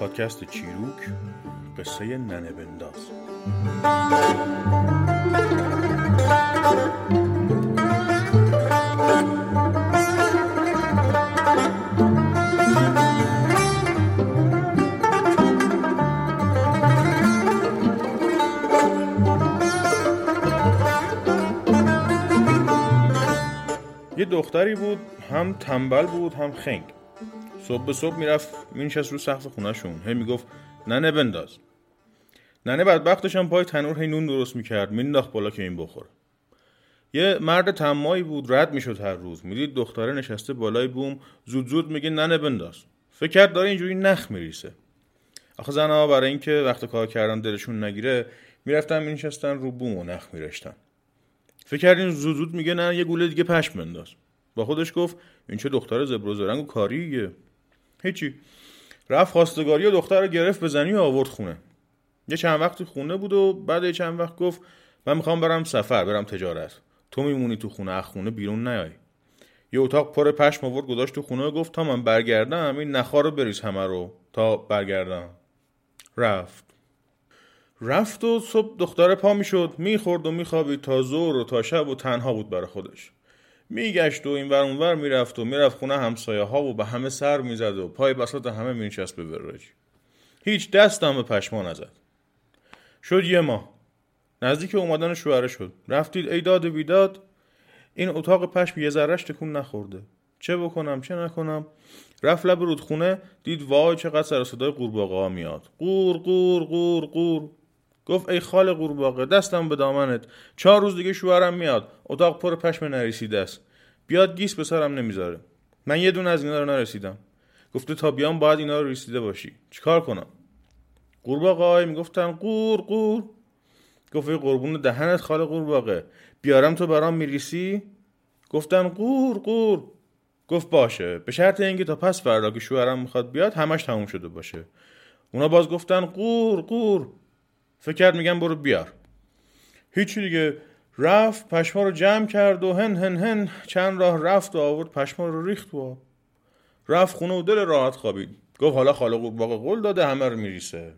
پادکست چیروک، قصه ننه بنداز. یه دختری بود، هم تنبل بود هم خنگ. صبح به صبح میرفت مینشست رو سقف خونه‌شون، هی میگفت ننه بنداز. ننه بدبختش هم پای تنور هی نون درست میکرد، مینداخت بالا که این بخوره. یه مرد طماعی بود، رد میشد هر روز، میدید دختره نشسته بالای بوم، زود زود میگه ننه بنداز. فکر کرد داره اینجوری نخ میریسه. آخه زنها برای اینکه وقت کار کردن دلشون نگیره، میرفتن مینشستن رو بوم و نخ میرشتن. فکر کردین زود میگه نه یه گوله دیگه پشت بنداز. با خودش گفت این چه دختر زبر و زرنگ و کاریه. هیچی. رفت خواستگاری و دختر رو گرفت به زنی و آورد خونه. یه چند وقتی خونه بود و بعد یه چند وقت گفت من میخوام برم سفر، برم تجارت. تو میمونی تو خونه، از خونه بیرون نیای. یه اتاق پر پشم آورد گذاشت تو خونه و گفت تا من برگردم این نخا رو بریز همه رو تا برگردم. رفت و صبح دختر پا میشد، میخورد و میخوابید تا ظهر و تا شب و تنها بود برای خودش. میگشت و اینور اونور میرفت و میرفت خونه همسایه ها و به همه سر میزد و پای بساط همه مینشست به وراج. هیچ دست هم به پشما نزد. شد یه ماه. نزدیک اومدن شوهره شد. رفتید ایداد و بیداد، این اتاق پشم یه ذره‌اش تکون نخورده. چه بکنم چه نکنم؟ رفت لب رودخونه، دید وای چقدر سر صدای قورباغه‌ها میاد. قور قور قور قور. گفت ای خاله قورباغه دستم به دامنت، 4 روز دیگه شوهرم میاد، اتاق پر پشم نرسیده است، بیاد گیس به سرم نمیذاره، من یه دونه از اینا رو نرسیدم، گفته تا بیام باید اینا رو رسیده باشی، چیکار کنم؟ قورباغه‌ها میگفتن قور قور. گفت ای قربون دهنت خاله قورباغه، بیارم تو برام میریسی؟ گفتن قور قور. گفت باشه، به شرط اینکه تا پس فردا که شوهرم میخواد بیاد همش تموم شده باشه. اونا باز گفتن قور قور. فکر کرد میگن برو بیار. هیچی دیگه. رفت پشما رو جمع کرد و هن هن هن چند راه رفت و آورد پشما رو ریخت و آب. رفت خونه و دل راحت خوابید. گفت حالا خاله قورباغه قول داده همه رو میریسه.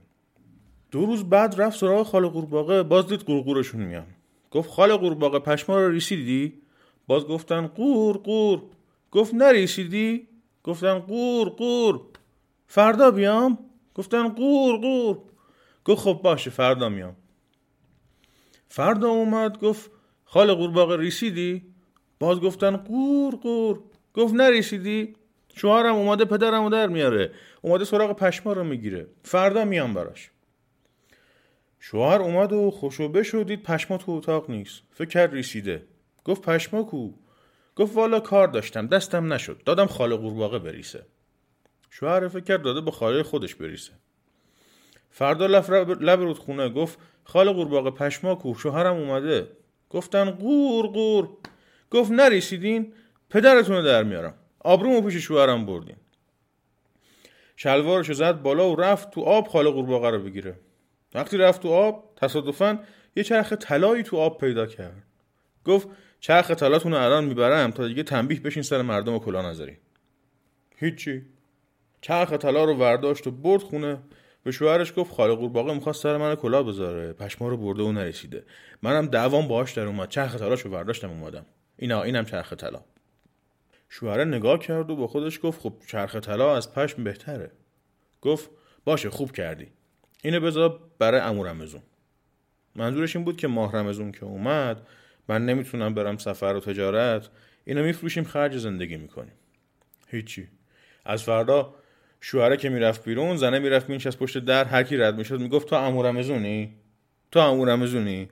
2 روز بعد رفت سراغ خاله قورباغه، باز دید قورقورشون میان. گفت خاله قورباغه پشما رو ریسیدی؟ باز گفتن قور قور. گفت نریسیدی؟ گفتن قور قور. فردا بیام؟ گفتن قور قور. گفت خب باشه فردا میام. فردا اومد گفت خاله قورباغه ریسیدی؟ باز گفتن قور قور. گفت نریسیدی؟ شوهرم اومده پدرمو در میاره، اومده سراغ پشما رو میگیره، فردا میام براش. شوهر اومد و خوشوبه شد، دید پشما تو اتاق نیست، فکر کرد ریسیده. گفت پشما کو؟ گفت والا کار داشتم دستم نشد، دادم خاله قورباغه بریسه. شوهر فکر کرد داده به خاله خودش بریسه. فردا لب رودخونه گفت خاله قورباغه پشما کو؟ شوهرم اومده. گفتن قور قور. گفت نریسیدین؟ پدرتون رو در میارم. آبرومو پیش شوهرم بردین. شلوارشو زد بالا و رفت تو آب خاله قورباغه رو بگیره. وقتی رفت تو آب تصادفاً یه چرخ طلایی تو آب پیدا کرد. گفت چرخ طلاتون رو الان میبرم تا دیگه تنبیه بشین سر مردم و کلا نذارین. هیچی. چرخ طلا رو برداشت و برد خونه. به شوهرش گفت خاله قورباغه می‌خواست سر منو کلا بذاره، پشما رو برده و نرسیده. منم دعوام باهاش در اومد، چرخ طلاشو برداشتم اومدم. اینم چرخ طلا. شوهر نگاه کرد و با خودش گفت خب چرخ طلا از پشم بهتره. گفت باشه خوب کردی. اینو بذار برای عمو رمزون. منظورش این بود که ماه رمزون که اومد من نمیتونم برم سفر و تجارت، اینو میفروشیم خرج زندگی میکنیم. هیچی. از فردا شوهره که میرفت بیرون، زنه میرفت مینشست پشت در، هر کی رد میشد میگفت تو عمو رمزونی؟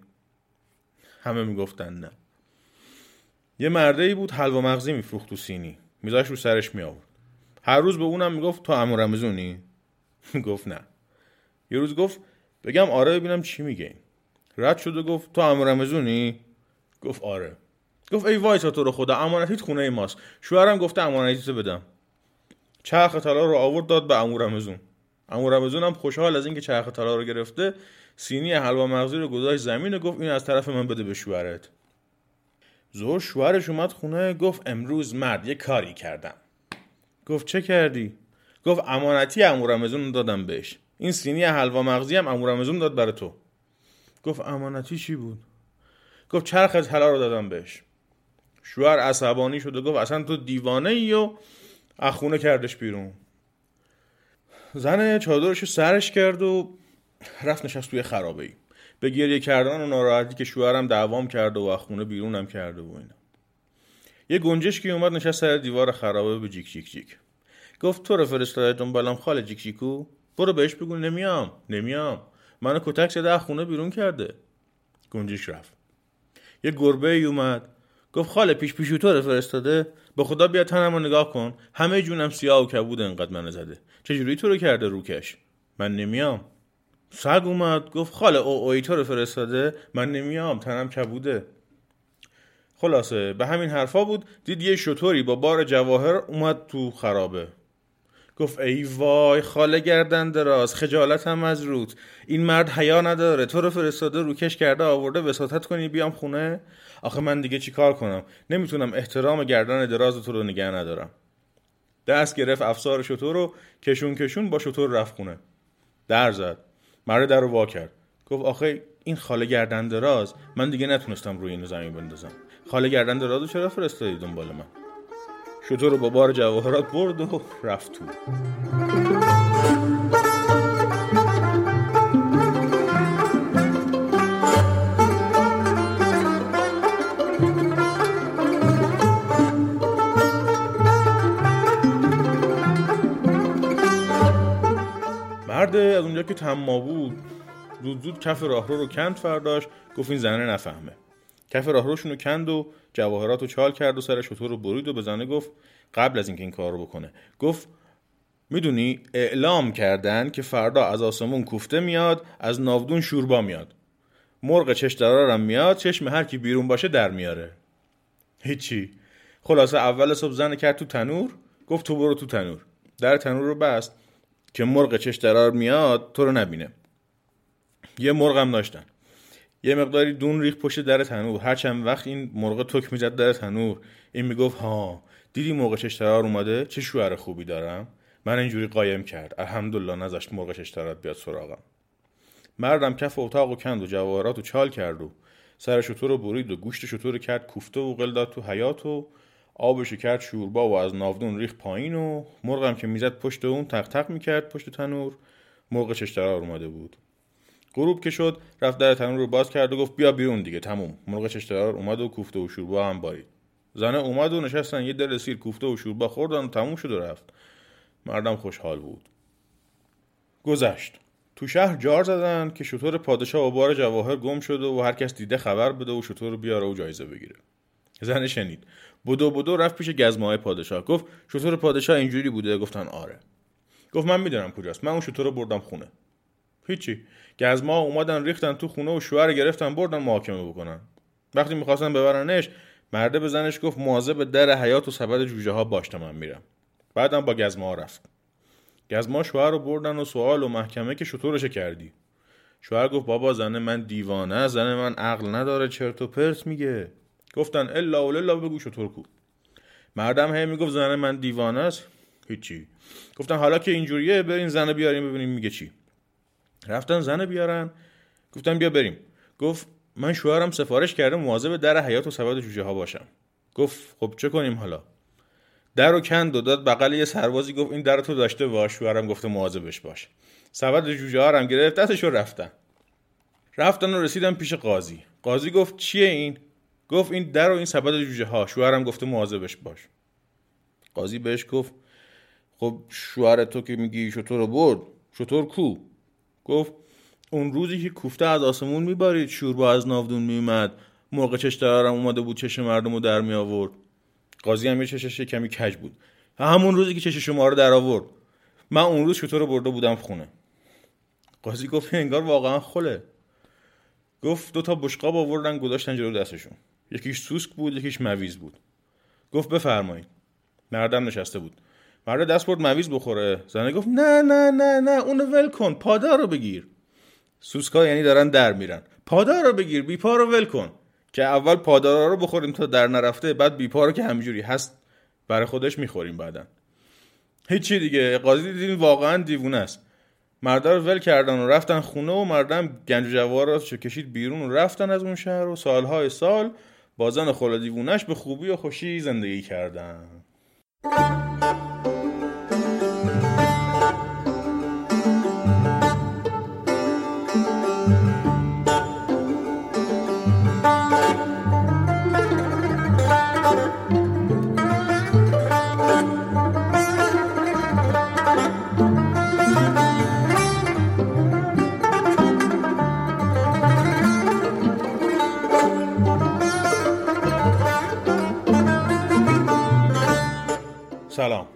همه میگفتن نه. یه مردی بود حلوا مغزی میفروخت تو سینی، میذاش رو سرش میآورد. هر روز به اونم میگفت تو عمو رمزونی؟ میگفت نه. یه روز گفت بگم آره ببینم چی میگه. رد شد و گفت تو عمو رمزونی؟ گفت آره. گفت ای وای تو رو خدا، امانتیت خونه ماست. شوهرم گفته امانتیت بدم. چرخ طلا رو آورد داد به عمو رمزون. عمو رمزون هم خوشحال از اینکه چرخ طلا رو گرفته، سینی حلوا مغزی رو گذاشت زمین و گفت این از طرف من بده به شوهرت. زور شوهرش اومد خونه، گفت امروز مرد یه کاری کردم. گفت چه کردی؟ گفت امانتی عمو رمزون رو دادم بهش. این سینی حلوا مغزی هم عمو رمزون داد برای تو. گفت امانتی چی بود؟ گفت چرخ طلا رو دادم بهش. شوهر عصبانی شد و گفت اصلا تو دیوانه‌ای و اخونه کردش بیرون. زن چادرشو سرش کرد و رفت نشست توی خرابه‌ای. به گریه کردن و ناراحتی که شوهرم دعوام کرده و اخونه بیرونم کرده و اینا. یه گنجشکی اومد نشست سر دیوار خرابه به جیک جیک جیک. گفت تو رو فرستاده دنبالم خاله جیک جیکو، برو بهش بگو نمیام. منو کتک زده اخونه بیرون کرده. گنجش رفت. یه گربه ای اومد گفت خاله پیشو تو رو فرستاده، به خدا بیا تنمو نگاه کن، همه جونم سیاه و کبود، انقدر منو زده، چجوری تو رو کرده روکش؟ من نمیام. سگ اومد گفت خاله اوی تو رو فرستاده، من نمیام، تنم کبوده. خلاصه به همین حرفا بود. دید یه شطوری با بار جواهر اومد تو خرابه. گفت ای وای خاله گردندراز، خجالتم از روت، این مرد حیا نداره، تو رو فرستاده روکش کرده آورده وساطت کنی بیام خونه؟ آخه من دیگه چی کار کنم؟ نمیتونم احترام گردن دراز تو رو نگه ندارم. دست گرفت افسار شطور رو کشون با شطور رفت خونه. در زد، مرد در رو وا کرد. گفت آخه این خاله گردندراز، من دیگه نتونستم روی اینو زمین بندازم. خاله گردندراز رو چرا فرستادی دنبال من؟ شطور رو با بار جواهرات برد و رفت تو. مرد از اونجا که تما بود زود کف راهرو رو کند فرداش. گفت این زنه نفهمه. کف راهروشون رو کند و جواهرات رو چال کرد و سر شطور رو برید و به زنه گفت قبل از اینکه این کار رو بکنه گفت میدونی اعلام کردن که فردا از آسمون کوفته میاد، از ناودون شوربا میاد، مرغ چش درارم میاد، چشم هر کی بیرون باشه در میاره. هیچی. خلاصه اول صبح زنه کرد تو تنور، گفت تو برو تو تنور، در تنور رو بست که مرغ چش درار میاد تو رو نبینه. یه مرغ هم داشتن. یه مقداری دون ریخ پشت در تنور. هر چند وقت این مرغ تک میزد در تنور. این میگفت ها دیدی مرغ چش درار اومده، چه شوهر خوبی دارم، من اینجوری قایم کرد، الحمدلله نذاشت مرغ چش درار بیاد سراغم. مردم کف اتاقو کند و جواهراتو چال کرد و سر شطور رو برید و گوشت شطور رو کرد کوفته و قل داد تو حیاط و آبشو کرد شوربا و از ناودون ریخ پایین و مرغم که میزد پشت اون تق تق میکرد پشت تنور، مرغ چش درار اومده بود. غروب که شد رفت در تنور رو باز کرد و گفت بیا بیرون دیگه تموم. مرغ چش درار اومد و کوفته و شوربا هم بارید. زنه اومد و نشستن یه دل سیر کوفته و شوربا خوردن و تموم شد و رفت. مردم خوشحال بود. گذشت. تو شهر جار زدن که شطور پادشاه و بار جواهر گم شده و هر کس دیده خبر بده و شطور رو بیاره و جایزه بگیره. زنه شنید. بدو رفت پیش گزمه‌های پادشاه. گفت شطور پادشاه اینجوری بوده؟ گفتن آره. گفت من میدونم کجاست، من اون شطور رو بردم خونه. هیچی. گزما اومدن ریختن تو خونه و شوهر گرفتن بردن محاکمه بکنن. وقتی می‌خواستن ببرنش مرده به زنش گفت مواظب به در حیاط و سبد جوجه ها باش تا من میرم. بعدم با گزمه ها رفت. گزمه ها شوهر رو بردن و سوال و محکمه که شطورش کردی. شوهر گفت بابا زن من دیوانه، زن من عقل نداره، چرت و پرت میگه. گفتن الا ولا بگو شطور کو. مردم هی میگفت زن من دیوانه است، هیچی. گفتن حالا که اینجوریه بریم زن بیاریم ببینیم میگه چی. رفتن زن بیارن، گفتن بیا بریم. گفت من شوهرم سفارش کرده مواظب در حیاط و سبد جوجه ها باشم. گفت خب چه کنیم حالا؟ درو کند و داد بغل یه سربازی، گفت این درو تو داشته باش، شوهرم گفته مواظبش باش. سبد جوجه ها هم گرفت دستشو رفتن و رسیدن پیش قاضی. قاضی گفت چیه این؟ گفت این درو این سبد جوجه ها، شوهرم گفته مواظبش باش. قاضی بهش گفت خب شوهر تو که میگی شطور رو برد، شطور کو؟ گفت اون روزی که کوفته از آسمون میبارید، شوربا از ناودون میومد، مرغ چشترارم اومده بود چش مردمو در می آورد. قاضی هم چشش کمی کج بود. همون روزی که چش شما رو در آورد، من اون روز شطور رو برده بودم خونه. قاضی گفت انگار واقعا خله. گفت دو تا بشقاب آوردن گذاشتن جلو دستشون، یکیش سوسک بود یکیش مویز بود. گفت بفرمایید. مردم نشسته بود. مرد دست برد مویز بخوره، زنه گفت نه نه نه نه اونو ول کن، پادار رو بگیر. سوسکا یعنی دارن در میرن. پادار رو بگیر، بیپا رو ول کن که اول پادارا رو بخوریم تا در نرفته، بعد بیپا رو که همینجوری هست برای خودش میخوریم بعدن. هیچی دیگه. قاضی دیدین واقعا دیوونه است. مرد رو ول کردن و رفتن خونه و مردم گنج و جوار رو کشید بیرون و رفتن از اون شهر و سالهای سال با زن خلا دیوونه‌اش به خوبی و خوشی زندگی کردن. سلام،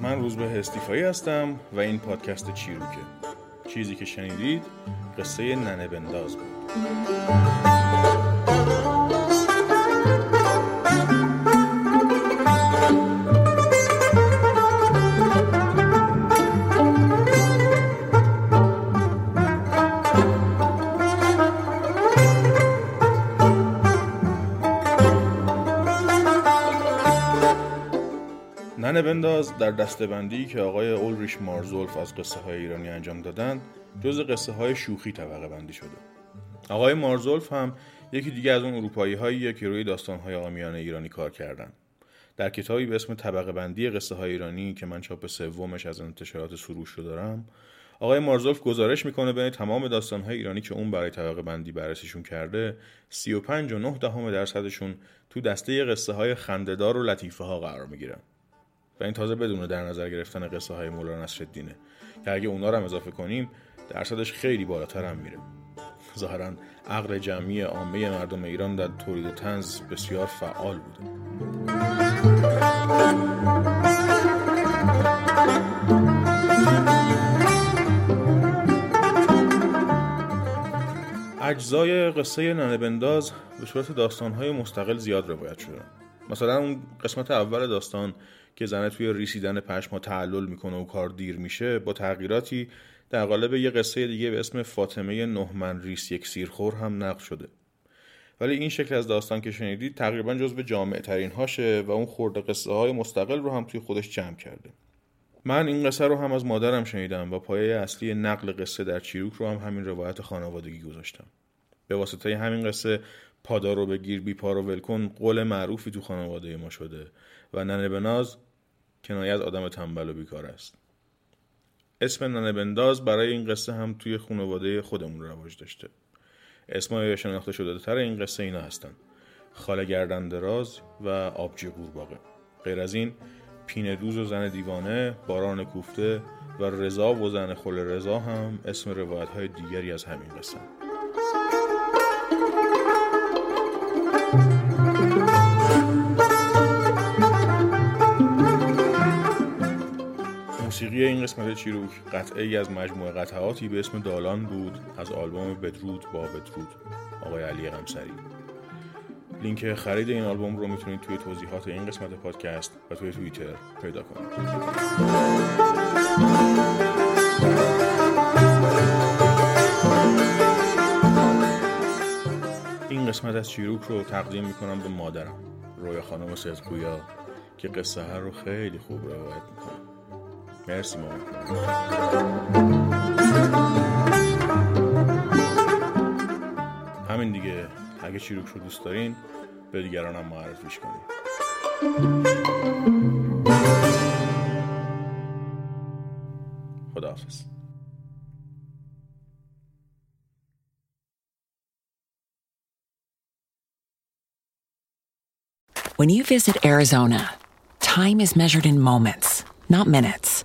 من روزبه استیفایی هستم و این پادکست چیروکه. چیزی که شنیدید قصه ننه بنداز بود. ننه بنداز در دسته‌بندی که آقای اولریش مارزولف از قصه های ایرانی انجام دادن، جزء قصه های شوخی طبقه بندی شده. آقای مارزولف هم یکی دیگه از اون اروپایی هاییه که روی داستان های آمیانه ایرانی کار کردن. در کتابی به اسم طبقه بندی قصه های ایرانی که من چاپ سومش از انتشارات سروش رو دارم، آقای مارزولف گزارش میکنه بین تمام داستان های ایرانی که اون برای طبقه بندی بررسیشون کرده، 35.9% تو دسته قصه های خنده‌دار و لطیفه ها قرار میگیرن. و این تازه بدون در نظر گرفتن قصه های مولانا نصرالدینه که اگه اونا رو هم اضافه کنیم درصدش خیلی بالاتر هم میره. ظاهراً عقل جمعی عامه مردم ایران در تولید طنز بسیار فعال بوده. اجزای قصه ننه بنداز به صورت داستان‌های مستقل زیاد روایت شده. مثلا اون قسمت اول داستان که زنه توی ریسیدن پشما تعلل میکنه و کار دیر میشه، با تغییراتی در قالب یه قصه دیگه به اسم فاطمه نهمن ریس یک سیرخور هم نقل شده. ولی این شکل از داستان که شنیدید تقریبا جزو جامع ترین هاشه و اون خورده قصه های مستقل رو هم توی خودش جمع کرده. من این قصه رو هم از مادرم شنیدم و پایه اصلی نقل قصه در چیروک رو هم همین روایت خانوادگی گذاشتم. به واسطه همین قصه پادار رو بگیر بیپا رو ول کن قول معروفی تو خانواده ما شده و ننه بنداز کنایه از آدم تنبل و بیکار است. اسم ننه بنداز برای این قصه هم توی خانواده خودمون رواج داشته. اسمای شناخته شده تر این قصه اینا هستن: خاله گردندراز و آبجی قورباغه. غیر از این پینه دوز و زن دیوانه، باران کوفته و رضا و زن خل رضا هم اسم روایت‌های دیگری از همین قصه. موسیقی این قسمت چیروک قطعه‌ای از مجموعه قطعاتی به اسم دالان بود از آلبوم بدرود با بدرود آقای علی غمسری. لینک خرید این آلبوم رو میتونید توی توضیحات این قسمت پادکست و توی توییتر پیدا کنید. این قسمت از چیروک رو تقدیم میکنم به مادرم، رویا خانم صدقویا، که قصه هر رو خیلی خوب روایت میکنه. مرسی مامان. همین دیگه، اگه چیروک رو دوست دارین به دیگران هم معرفیش کنین. خداحافظ. When you visit Arizona, time is measured in moments, not minutes.